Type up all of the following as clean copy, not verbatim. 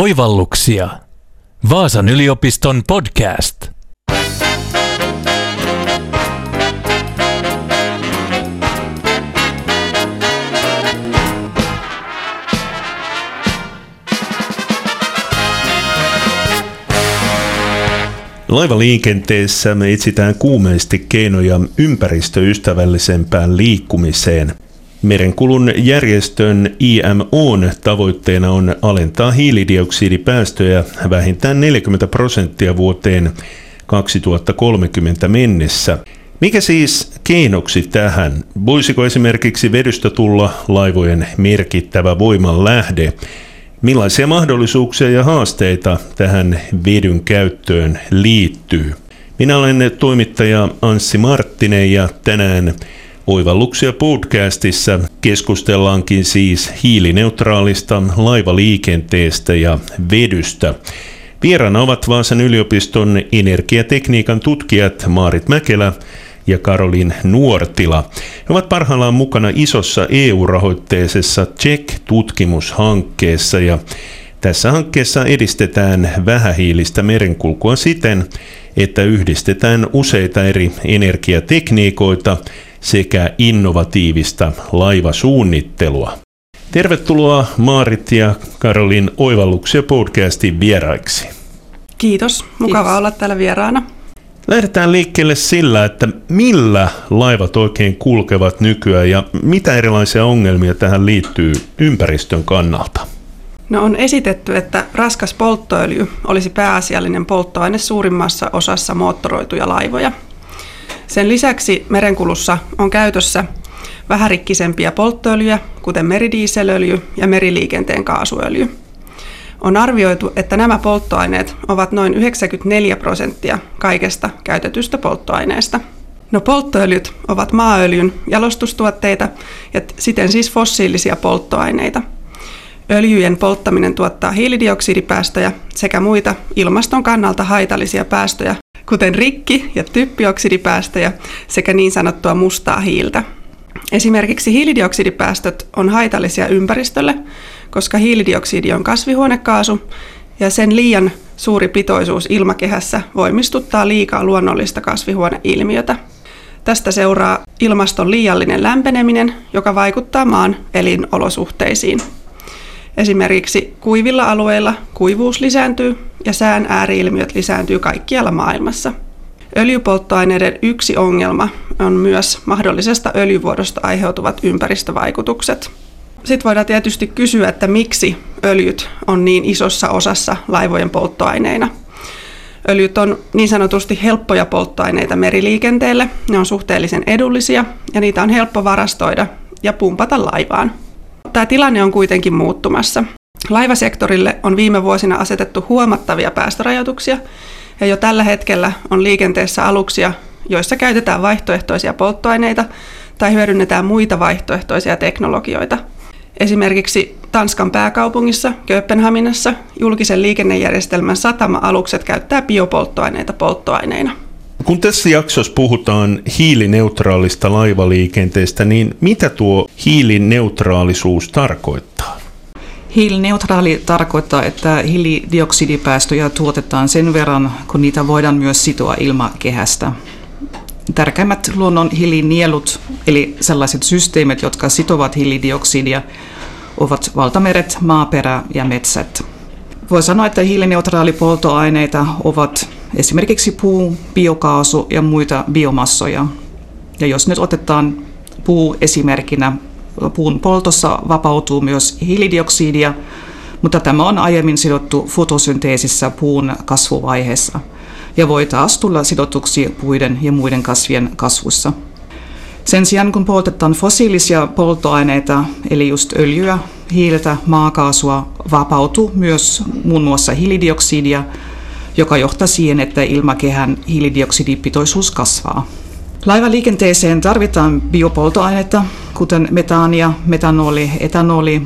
Oivalluksia. Vaasan yliopiston podcast. Laivaliikenteessä me etsitään kuumeisesti keinoja ympäristöystävällisempään liikkumiseen. Merenkulun järjestön IMO:n tavoitteena on alentaa hiilidioksidipäästöjä vähintään 40% vuoteen 2030 mennessä. Mikä siis keinoksi tähän? Voisiko esimerkiksi vedystä tulla laivojen merkittävä voimanlähde? Millaisia mahdollisuuksia ja haasteita tähän vedyn käyttöön liittyy? Minä olen toimittaja Anssi Marttinen ja tänään Oivalluksia podcastissa keskustellaankin siis hiilineutraalista laivaliikenteestä ja vedystä. Vieraana ovat Vaasan yliopiston energiatekniikan tutkijat Maarit Mäkelä ja Karolin Nuortila. He ovat parhaillaan mukana isossa EU-rahoitteisessa CHECK-tutkimushankkeessa ja tässä hankkeessa edistetään vähähiilistä merenkulkua siten, että yhdistetään useita eri energiatekniikoita sekä innovatiivista laivasuunnittelua. Tervetuloa Maarit ja Karolin Oivalluksia podcastin vieraiksi. Kiitos, mukava olla täällä vieraana. Lähdetään liikkeelle sillä, että millä laivat oikein kulkevat nykyään ja mitä erilaisia ongelmia tähän liittyy ympäristön kannalta? No on esitetty, että raskas polttoöljy olisi pääasiallinen polttoaine suurimmassa osassa moottoroituja laivoja. Sen lisäksi merenkulussa on käytössä vähärikkisempiä polttoöljyjä, kuten meridieselöljy ja meriliikenteen kaasuöljy. On arvioitu, että nämä polttoaineet ovat noin 94% kaikesta käytetystä polttoaineesta. No polttoöljyt ovat maaöljyn jalostustuotteita ja siten siis fossiilisia polttoaineita. Öljyjen polttaminen tuottaa hiilidioksidipäästöjä sekä muita ilmaston kannalta haitallisia päästöjä, kuten rikki- ja typpioksidipäästöjä sekä niin sanottua mustaa hiiltä. Esimerkiksi hiilidioksidipäästöt on haitallisia ympäristölle, koska hiilidioksidi on kasvihuonekaasu ja sen liian suuri pitoisuus ilmakehässä voimistuttaa liikaa luonnollista kasvihuoneilmiötä. Tästä seuraa ilmaston liiallinen lämpeneminen, joka vaikuttaa maan elinolosuhteisiin. Esimerkiksi kuivilla alueilla kuivuus lisääntyy ja sään ääriilmiöt lisääntyy kaikkialla maailmassa. Öljypolttoaineiden yksi ongelma on myös mahdollisesta öljyvuodosta aiheutuvat ympäristövaikutukset. Sitten voidaan tietysti kysyä, että miksi öljyt on niin isossa osassa laivojen polttoaineina. Öljyt on niin sanotusti helppoja polttoaineita meriliikenteelle, ne on suhteellisen edullisia ja niitä on helppo varastoida ja pumpata laivaan. Tämä tilanne on kuitenkin muuttumassa. Laivasektorille on viime vuosina asetettu huomattavia päästörajoituksia, ja jo tällä hetkellä on liikenteessä aluksia, joissa käytetään vaihtoehtoisia polttoaineita tai hyödynnetään muita vaihtoehtoisia teknologioita. Esimerkiksi Tanskan pääkaupungissa, Kööpenhaminassa, julkisen liikennejärjestelmän satama-alukset käyttää biopolttoaineita polttoaineina. Kun tässä jaksossa puhutaan hiilineutraalista laivaliikenteestä, niin mitä tuo hiilineutraalisuus tarkoittaa? Hiilineutraali tarkoittaa, että hiilidioksidipäästöjä tuotetaan sen verran, kun niitä voidaan myös sitoa ilmakehästä. Tärkeimmät luonnon hiilinielut, eli sellaiset systeemit, jotka sitovat hiilidioksidia, ovat valtameret, maaperä ja metsät. Voi sanoa, että hiilineutraali polttoaineita ovat esimerkiksi puu, biokaasu ja muita biomassoja. Ja jos nyt otetaan puu esimerkkinä, puun poltossa vapautuu myös hiilidioksidia, mutta tämä on aiemmin sidottu fotosynteesissä puun kasvuvaiheessa ja voi taas tulla sidotuksi puiden ja muiden kasvien kasvussa. Sen sijaan kun poltetaan fossiilisia polttoaineita, eli just öljyä, hiiltä, maakaasua, vapautuu myös muun muassa hiilidioksidia, joka johtaa siihen, että ilmakehän hiilidioksidipitoisuus kasvaa. Laivaliikenteeseen tarvitaan biopolttoaineita, kuten metaania, metanoli, etanoli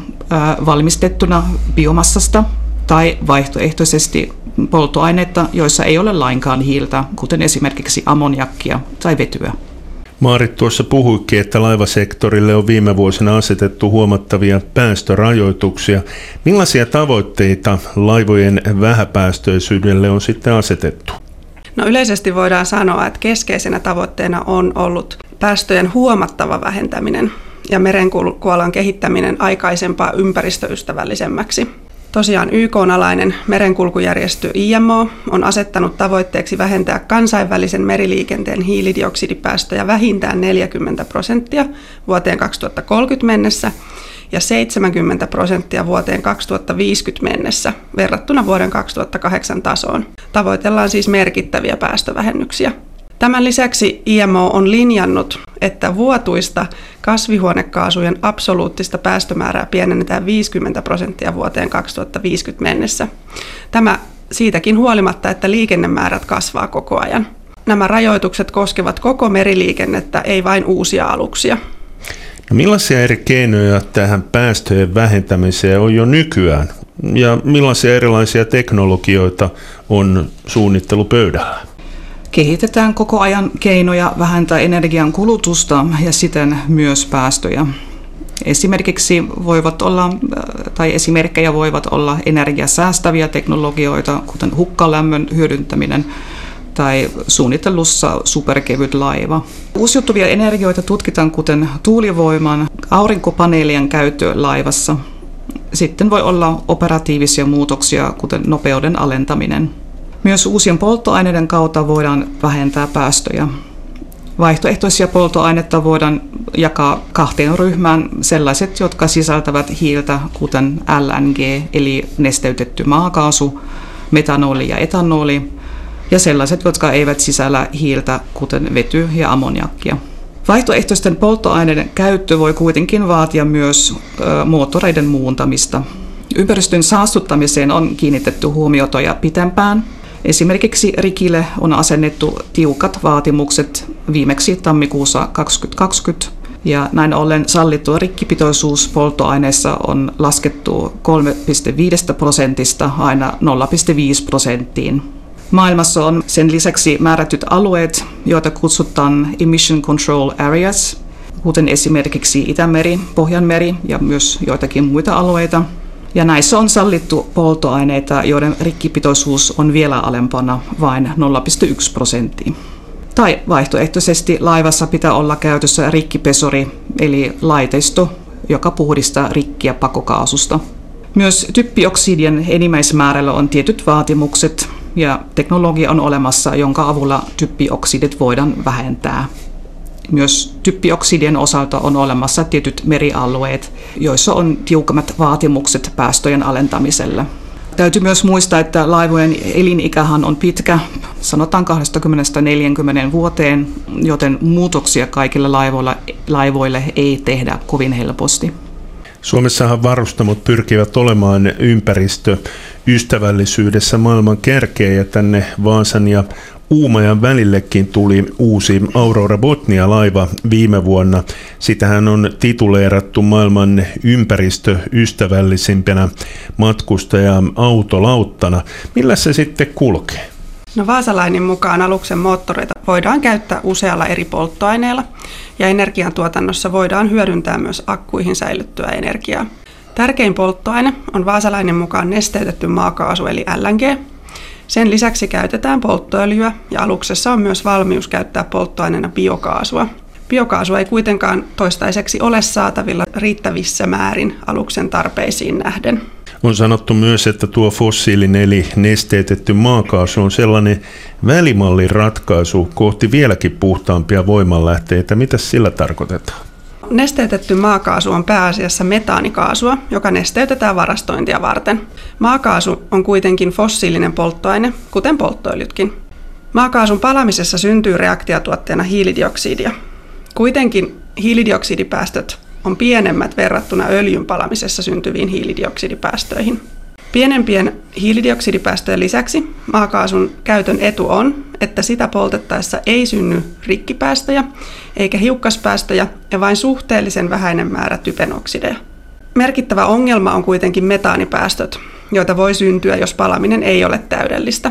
valmistettuna biomassasta tai vaihtoehtoisesti polttoaineita, joissa ei ole lainkaan hiiltä, kuten esimerkiksi ammoniakkia tai vetyä. Maarit tuossa puhuikin, että laivasektorille on viime vuosina asetettu huomattavia päästörajoituksia. Millaisia tavoitteita laivojen vähäpäästöisyydelle on sitten asetettu? No yleisesti voidaan sanoa, että keskeisenä tavoitteena on ollut päästöjen huomattava vähentäminen ja merenkulkualan kehittäminen aikaisempaa ympäristöystävällisemmäksi. Tosiaan YK-alainen merenkulkujärjestö IMO on asettanut tavoitteeksi vähentää kansainvälisen meriliikenteen hiilidioksidipäästöjä vähintään 40% vuoteen 2030 mennessä ja 70% vuoteen 2050 mennessä verrattuna vuoden 2008 tasoon. Tavoitellaan siis merkittäviä päästövähennyksiä. Tämän lisäksi IMO on linjannut, että vuotuista kasvihuonekaasujen absoluuttista päästömäärää pienennetään 50% vuoteen 2050 mennessä. Tämä siitäkin huolimatta, että liikennemäärät kasvaa koko ajan. Nämä rajoitukset koskevat koko meriliikennettä, ei vain uusia aluksia. No millaisia eri keinoja tähän päästöjen vähentämiseen on jo nykyään? Ja millaisia erilaisia teknologioita on suunnittelupöydällä? Kehitetään koko ajan keinoja vähentää energian kulutusta ja siten myös päästöjä. Esimerkkejä voivat olla energiasäästäviä teknologioita, kuten hukkalämmön hyödyntäminen tai suunnittelussa superkevyt laiva. Uusiutuvia energioita tutkitaan, kuten tuulivoiman, aurinkopaneelien käyttö laivassa. Sitten voi olla operatiivisia muutoksia, kuten nopeuden alentaminen. Myös uusien polttoaineiden kautta voidaan vähentää päästöjä. Vaihtoehtoisia polttoaineita voidaan jakaa kahteen ryhmään, sellaiset, jotka sisältävät hiiltä, kuten LNG, eli nesteytetty maakaasu, metanoli ja etanoli, ja sellaiset, jotka eivät sisällä hiiltä, kuten vety ja ammoniakkia. Vaihtoehtoisten polttoaineiden käyttö voi kuitenkin vaatia myös moottoreiden muuntamista. Ympäristön saastuttamiseen on kiinnitetty huomiota ja pitempään. Esimerkiksi rikille on asennettu tiukat vaatimukset viimeksi tammikuussa 2020, ja näin ollen sallittu rikkipitoisuus polttoaineessa on laskettu 3,5% aina 0,5%. Maailmassa on sen lisäksi määrätyt alueet, joita kutsutaan emission control areas, kuten esimerkiksi Itämeri, Pohjanmeri ja myös joitakin muita alueita. Ja näissä on sallittu polttoaineita, joiden rikkipitoisuus on vielä alempana, vain 0,1%. Tai vaihtoehtoisesti laivassa pitää olla käytössä rikkipesuri, eli laiteisto, joka puhdistaa rikkiä pakokaasusta. Myös typpioksidien enimmäismäärällä on tietyt vaatimukset, ja teknologia on olemassa, jonka avulla typpioksidit voidaan vähentää. Myös typpioksidien osalta on olemassa tietyt merialueet, joissa on tiukammat vaatimukset päästöjen alentamiselle. Täytyy myös muistaa, että laivojen elinikähän on pitkä, sanotaan 20-40 vuoteen, joten muutoksia kaikille laivoille ei tehdä kovin helposti. Suomessahan varustamot pyrkivät olemaan ympäristöystävällisyydessä maailman kärkeä, ja tänne Vaasan ja Uumajan välillekin tuli uusi Aurora Botnia-laiva viime vuonna. Sitähän on tituleerattu maailman ympäristöystävällisimpänä matkustaja-autolauttana. Millä se sitten kulkee? No Wasalinen mukaan aluksen moottoreita voidaan käyttää usealla eri polttoaineella ja energiantuotannossa voidaan hyödyntää myös akkuihin säilyttyä energiaa. Tärkein polttoaine on Wasalinen mukaan nesteytetty maakaasu eli LNG. Sen lisäksi käytetään polttoöljyä ja aluksessa on myös valmius käyttää polttoaineena biokaasua. Biokaasua ei kuitenkaan toistaiseksi ole saatavilla riittävissä määrin aluksen tarpeisiin nähden. On sanottu myös, että tuo fossiilinen eli nesteytetty maakaasu on sellainen välimallin ratkaisu kohti vieläkin puhtaampia voimanlähteitä. Mitä sillä tarkoitetaan? Nesteytetty maakaasu on pääasiassa metaanikaasua, joka nesteytetään varastointia varten. Maakaasu on kuitenkin fossiilinen polttoaine, kuten polttoöljytkin. Maakaasun palamisessa syntyy reaktiotuotteena hiilidioksidia. Kuitenkin hiilidioksidipäästöt on pienemmät verrattuna öljyn palamisessa syntyviin hiilidioksidipäästöihin. Pienempien hiilidioksidipäästöjen lisäksi maakaasun käytön etu on, että sitä poltettaessa ei synny rikkipäästöjä eikä hiukkaspäästöjä ja vain suhteellisen vähäinen määrä typenoksideja. Merkittävä ongelma on kuitenkin metaanipäästöt, joita voi syntyä, jos palaminen ei ole täydellistä.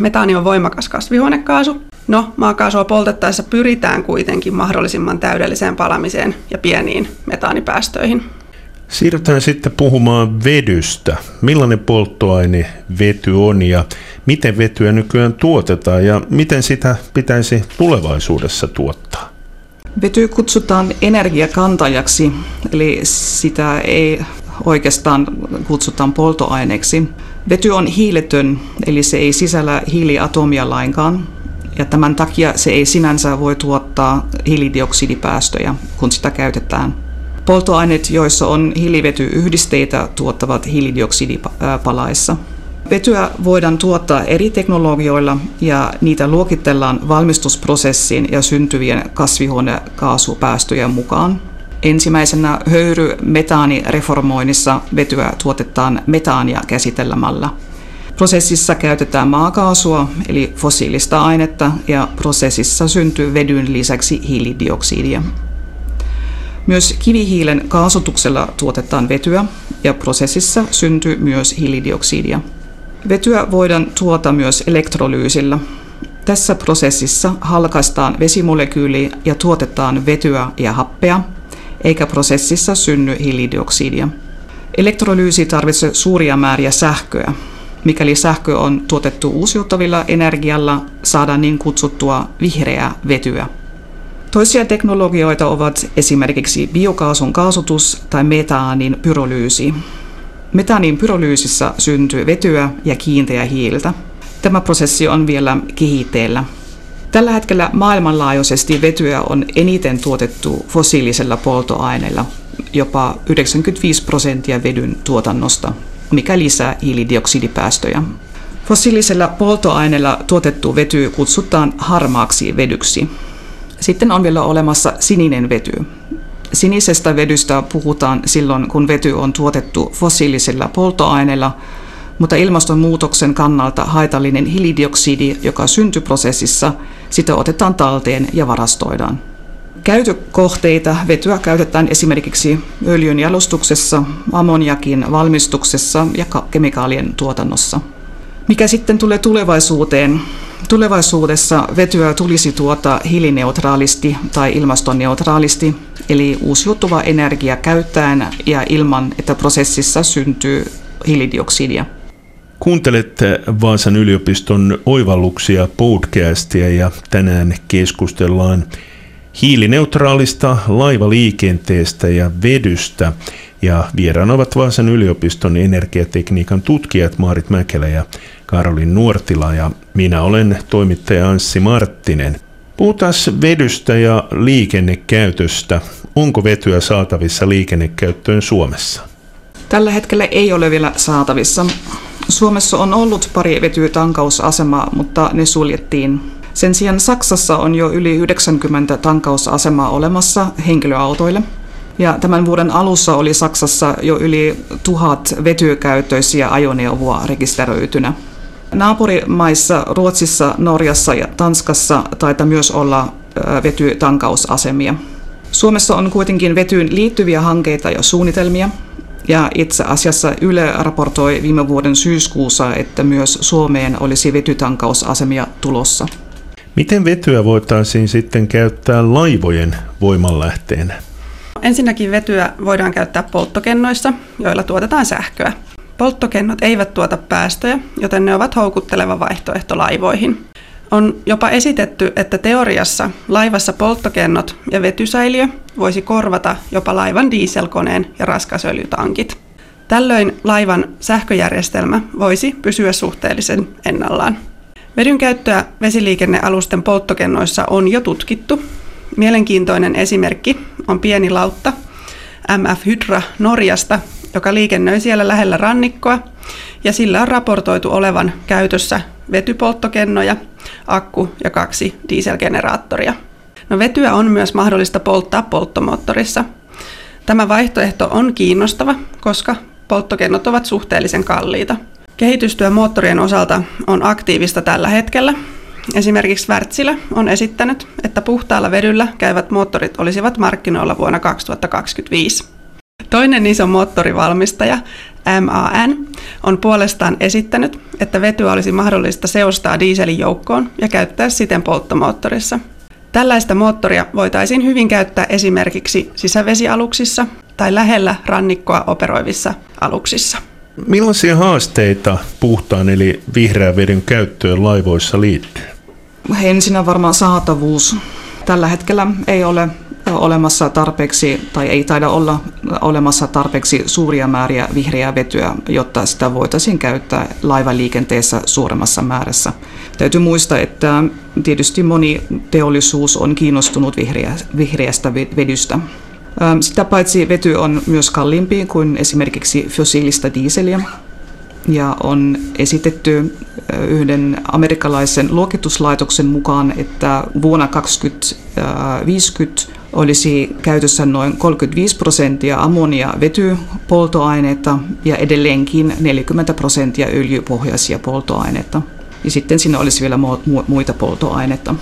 Metaani on voimakas kasvihuonekaasu No, maakaasua poltettaessa pyritään kuitenkin mahdollisimman täydelliseen palamiseen ja pieniin metaanipäästöihin. Siirrytään sitten puhumaan vedystä. Millainen polttoaine vety on ja miten vetyä nykyään tuotetaan ja miten sitä pitäisi tulevaisuudessa tuottaa? Vetyä kutsutaan energiakantajaksi, eli sitä ei oikeastaan kutsutaan polttoaineeksi. Vety on hiiletön, eli se ei sisällä hiiliatomia lainkaan. Ja tämän takia se ei sinänsä voi tuottaa hiilidioksidipäästöjä, kun sitä käytetään. Polttoaineet, joissa on hiilivetyyhdisteitä, tuottavat hiilidioksidipalaissa. Vetyä voidaan tuottaa eri teknologioilla ja niitä luokitellaan valmistusprosessin ja syntyvien kasvihuonekaasupäästöjen mukaan. Ensimmäisenä höyry-metaanireformoinnissa vetyä tuotetaan metaania käsitelmällä. Prosessissa käytetään maakaasua, eli fossiilista ainetta, ja prosessissa syntyy vedyn lisäksi hiilidioksidia. Myös kivihiilen kaasutuksella tuotetaan vetyä, ja prosessissa syntyy myös hiilidioksidia. Vetyä voidaan tuota myös elektrolyysillä. Tässä prosessissa halkaistaan vesimolekyyli ja tuotetaan vetyä ja happea, eikä prosessissa synny hiilidioksidia. Elektrolyysi tarvitsee suuria määriä sähköä. Mikäli sähkö on tuotettu uusiutuvilla energialla, saadaan niin kutsuttua vihreää vetyä. Toisia teknologioita ovat esimerkiksi biokaasun kaasutus tai metaanin pyrolyysi. Metaanin pyrolyysissä syntyy vetyä ja kiinteää hiiltä. Tämä prosessi on vielä kehitteillä. Tällä hetkellä maailmanlaajuisesti vetyä on eniten tuotettu fossiilisella polttoaineella, jopa 95% vedyn tuotannosta, mikä lisää hiilidioksidipäästöjä. Fossiilisella polttoaineella tuotettu vety kutsutaan harmaaksi vedyksi. Sitten on vielä olemassa sininen vety. Sinisestä vedystä puhutaan silloin, kun vety on tuotettu fossiilisella polttoaineella, mutta ilmastonmuutoksen kannalta haitallinen hiilidioksidi, joka syntyy prosessissa, sitä otetaan talteen ja varastoidaan. Käytökohteita vetyä käytetään esimerkiksi öljyn jalostuksessa, ammoniakin valmistuksessa ja kemikaalien tuotannossa. Mikä sitten tulee tulevaisuuteen? Tulevaisuudessa vetyä tulisi tuottaa hiilineutraalisti tai ilmastoneutraalisti, eli uusiutuva energia käyttäen ja ilman, että prosessissa syntyy hiilidioksidia. Kuuntelette Vaasan yliopiston oivalluksia podcastia ja tänään keskustellaan hiilineutraalista laivaliikenteestä ja vedystä. Ja vieraana ovat Vaasan yliopiston energiatekniikan tutkijat Maarit Mäkelä ja Karolin Nuortila ja minä olen toimittaja Anssi Marttinen. Puhutaan vedystä ja liikennekäytöstä. Onko vetyä saatavissa liikennekäyttöön Suomessa? Tällä hetkellä ei ole vielä saatavissa. Suomessa on ollut pari vetytankausasemaa, mutta ne suljettiin. Sen sijaan Saksassa on jo yli 90 tankausasemaa olemassa henkilöautoille. Ja tämän vuoden alussa oli Saksassa jo yli 1000 vetykäyttöisiä ajoneuvoa rekisteröitynä. Naapurimaissa, Ruotsissa, Norjassa ja Tanskassa taitaa myös olla vetytankausasemia. Suomessa on kuitenkin vetyyn liittyviä hankkeita ja suunnitelmia. Ja itse asiassa Yle raportoi viime vuoden syyskuussa, että myös Suomeen olisi vetytankausasemia tulossa. Miten vetyä voitaisiin sitten käyttää laivojen voimanlähteenä? Ensinnäkin vetyä voidaan käyttää polttokennoissa, joilla tuotetaan sähköä. Polttokennot eivät tuota päästöjä, joten ne ovat houkutteleva vaihtoehto laivoihin. On jopa esitetty, että teoriassa laivassa polttokennot ja vetysäiliö voisi korvata jopa laivan dieselkoneen ja raskasöljytankit. Tällöin laivan sähköjärjestelmä voisi pysyä suhteellisen ennallaan. Vedyn käyttöä vesiliikennealusten polttokennoissa on jo tutkittu. Mielenkiintoinen esimerkki on pieni lautta MF Hydra Norjasta, joka liikennöi siellä lähellä rannikkoa, ja sillä on raportoitu olevan käytössä vetypolttokennoja, akku ja 2 dieselgeneraattoria. No, vetyä on myös mahdollista polttaa polttomoottorissa. Tämä vaihtoehto on kiinnostava, koska polttokennot ovat suhteellisen kalliita. Kehitystyö moottorien osalta on aktiivista tällä hetkellä. Esimerkiksi Wärtsilä on esittänyt, että puhtaalla vedyllä käyvät moottorit olisivat markkinoilla vuonna 2025. Toinen iso moottorivalmistaja, MAN, on puolestaan esittänyt, että vetyä olisi mahdollista seostaa dieselin joukkoon ja käyttää siten polttomoottorissa. Tällaista moottoria voitaisiin hyvin käyttää esimerkiksi sisävesialuksissa tai lähellä rannikkoa operoivissa aluksissa. Millaisia haasteita puhtaan eli vihreän vedyn käyttöön laivoissa liittyy? Ensinnä varmaan saatavuus. Tällä hetkellä ei ole olemassa tarpeeksi tai ei taida olla olemassa tarpeeksi suuria määriä vihreää vetyä, jotta sitä voitaisiin käyttää laivaliikenteessä suuremmassa määrässä. Täytyy muistaa, että tietysti moni teollisuus on kiinnostunut vihreästä vedystä. Sitä paitsi vety on myös kalliimpi kuin esimerkiksi fossiilista dieseliä ja on esitetty yhden amerikkalaisen luokituslaitoksen mukaan, että vuonna 2050 olisi käytössä noin 35% ammoniavetypolttoaineita ja edelleenkin 40% öljypohjaisia polttoaineita. Ja sitten siinä olisi vielä muita polttoaineita.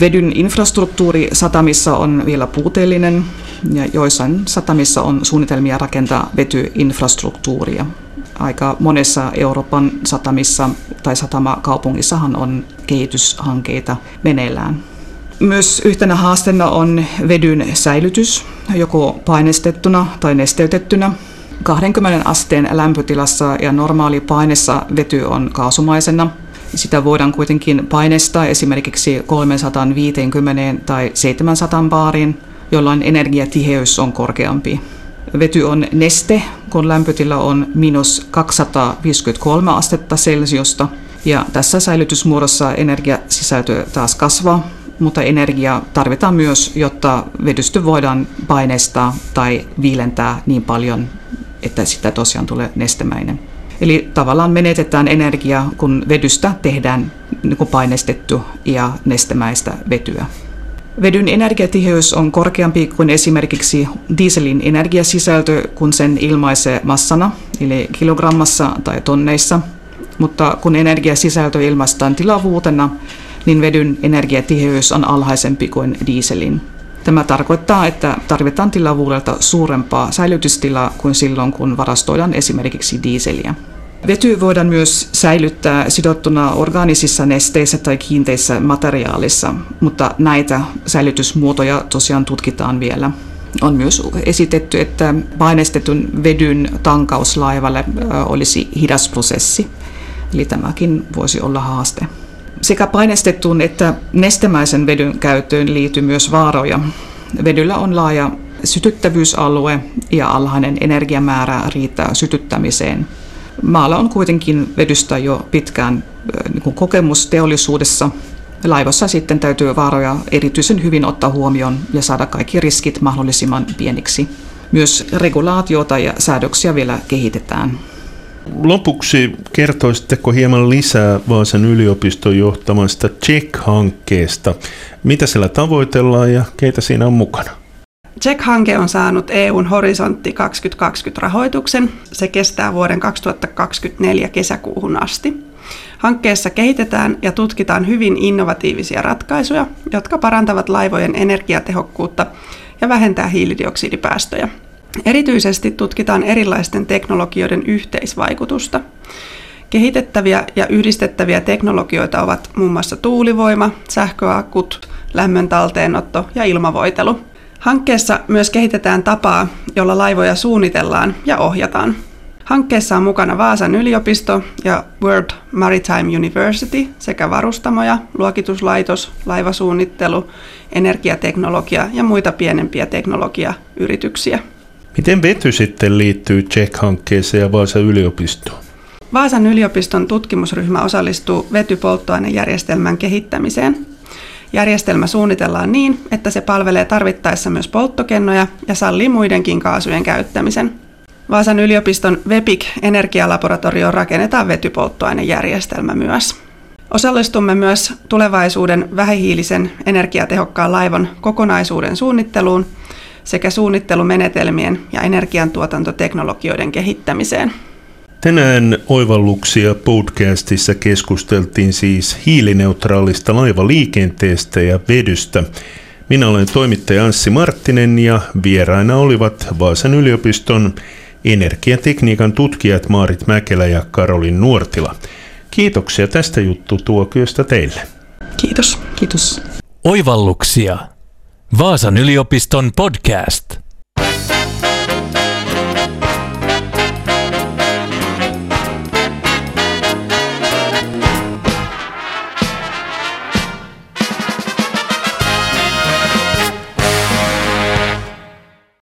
Vedyn infrastruktuuri satamissa on vielä puutteellinen ja joissain satamissa on suunnitelmia rakentaa vetyinfrastruktuuria. Aika monessa Euroopan satamissa tai satamakaupungissahan on kehityshankkeita meneillään. Myös yhtenä haasteena on vedyn säilytys, joko paineistettuna tai nesteytettynä. 20 asteen lämpötilassa ja normaalipainessa vety on kaasumaisena. Sitä voidaan kuitenkin paineistaa esimerkiksi 350 tai 700 baariin, jolloin energiatiheys on korkeampi. Vety on neste, kun lämpötila on miinus 253 astetta celsiusta. Ja tässä säilytysmuodossa energiasisältö taas kasvaa, mutta energiaa tarvitaan myös, jotta vedystä voidaan paineistaa tai viilentää niin paljon, että sitä tosiaan tulee nestemäinen. Eli tavallaan menetetään energiaa, kun vedystä tehdään paineistettu ja nestemäistä vetyä. Vedyn energiatiheys on korkeampi kuin esimerkiksi dieselin energiasisältö, kun sen ilmaisee massana, eli kilogrammassa tai tonneissa. Mutta kun energiasisältö ilmaistaan tilavuutena, niin vedyn energiatiheys on alhaisempi kuin dieselin. Tämä tarkoittaa, että tarvitaan tilavuudelta suurempaa säilytystilaa kuin silloin, kun varastoidaan esimerkiksi dieseliä. Vety voidaan myös säilyttää sidottuna orgaanisissa nesteissä tai kiinteissä materiaalissa, mutta näitä säilytysmuotoja tosiaan tutkitaan vielä. On myös esitetty, että paineistetun vedyn tankaus laivalle olisi hidas prosessi, eli tämäkin voisi olla haaste. Sekä paineistetun että nestemäisen vedyn käyttöön liittyy myös vaaroja. Vedyllä on laaja sytyttävyysalue ja alhainen energiamäärä riittää sytyttämiseen. Maalla on kuitenkin vedystä jo pitkään kokemus teollisuudessa. Laivassa sitten täytyy vaaroja erityisen hyvin ottaa huomioon ja saada kaikki riskit mahdollisimman pieniksi. Myös regulaatiota ja säädöksiä vielä kehitetään. Lopuksi kertoisitteko hieman lisää Vaasan yliopiston johtamasta CHECK-hankkeesta? Mitä siellä tavoitellaan ja keitä siinä on mukana? CHECK-hanke on saanut EU:n Horisontti 2020-rahoituksen. Se kestää vuoden 2024 kesäkuuhun asti. Hankkeessa kehitetään ja tutkitaan hyvin innovatiivisia ratkaisuja, jotka parantavat laivojen energiatehokkuutta ja vähentää hiilidioksidipäästöjä. Erityisesti tutkitaan erilaisten teknologioiden yhteisvaikutusta. Kehitettäviä ja yhdistettäviä teknologioita ovat muun muassa tuulivoima, sähköakut, lämmön talteenotto ja ilmavoitelu. Hankkeessa myös kehitetään tapaa, jolla laivoja suunnitellaan ja ohjataan. Hankkeessa on mukana Vaasan yliopisto ja World Maritime University sekä varustamoja, luokituslaitos, laivasuunnittelu, energiateknologia ja muita pienempiä teknologiayrityksiä. Miten vety sitten liittyy CHECK-hankkeeseen ja Vaasan yliopistoon? Vaasan yliopiston tutkimusryhmä osallistuu vetypolttoainejärjestelmän kehittämiseen. Järjestelmä suunnitellaan niin, että se palvelee tarvittaessa myös polttokennoja ja sallii muidenkin kaasujen käyttämisen. Vaasan yliopiston VEPIC-energialaboratorioon rakennetaan vetypolttoainejärjestelmä myös. Osallistumme myös tulevaisuuden vähähiilisen energiatehokkaan laivan kokonaisuuden suunnitteluun sekä suunnittelumenetelmien ja energiantuotantoteknologioiden kehittämiseen. Tänään Oivalluksia podcastissa keskusteltiin siis hiilineutraalista laivaliikenteestä ja vedystä. Minä olen toimittaja Anssi Marttinen ja vieraina olivat Vaasan yliopiston energiatekniikan tutkijat Maarit Mäkelä ja Karolin Nuortila. Kiitoksia tästä juttutuokiosta teille. Kiitos. Kiitos. Oivalluksia. Vaasan yliopiston podcast.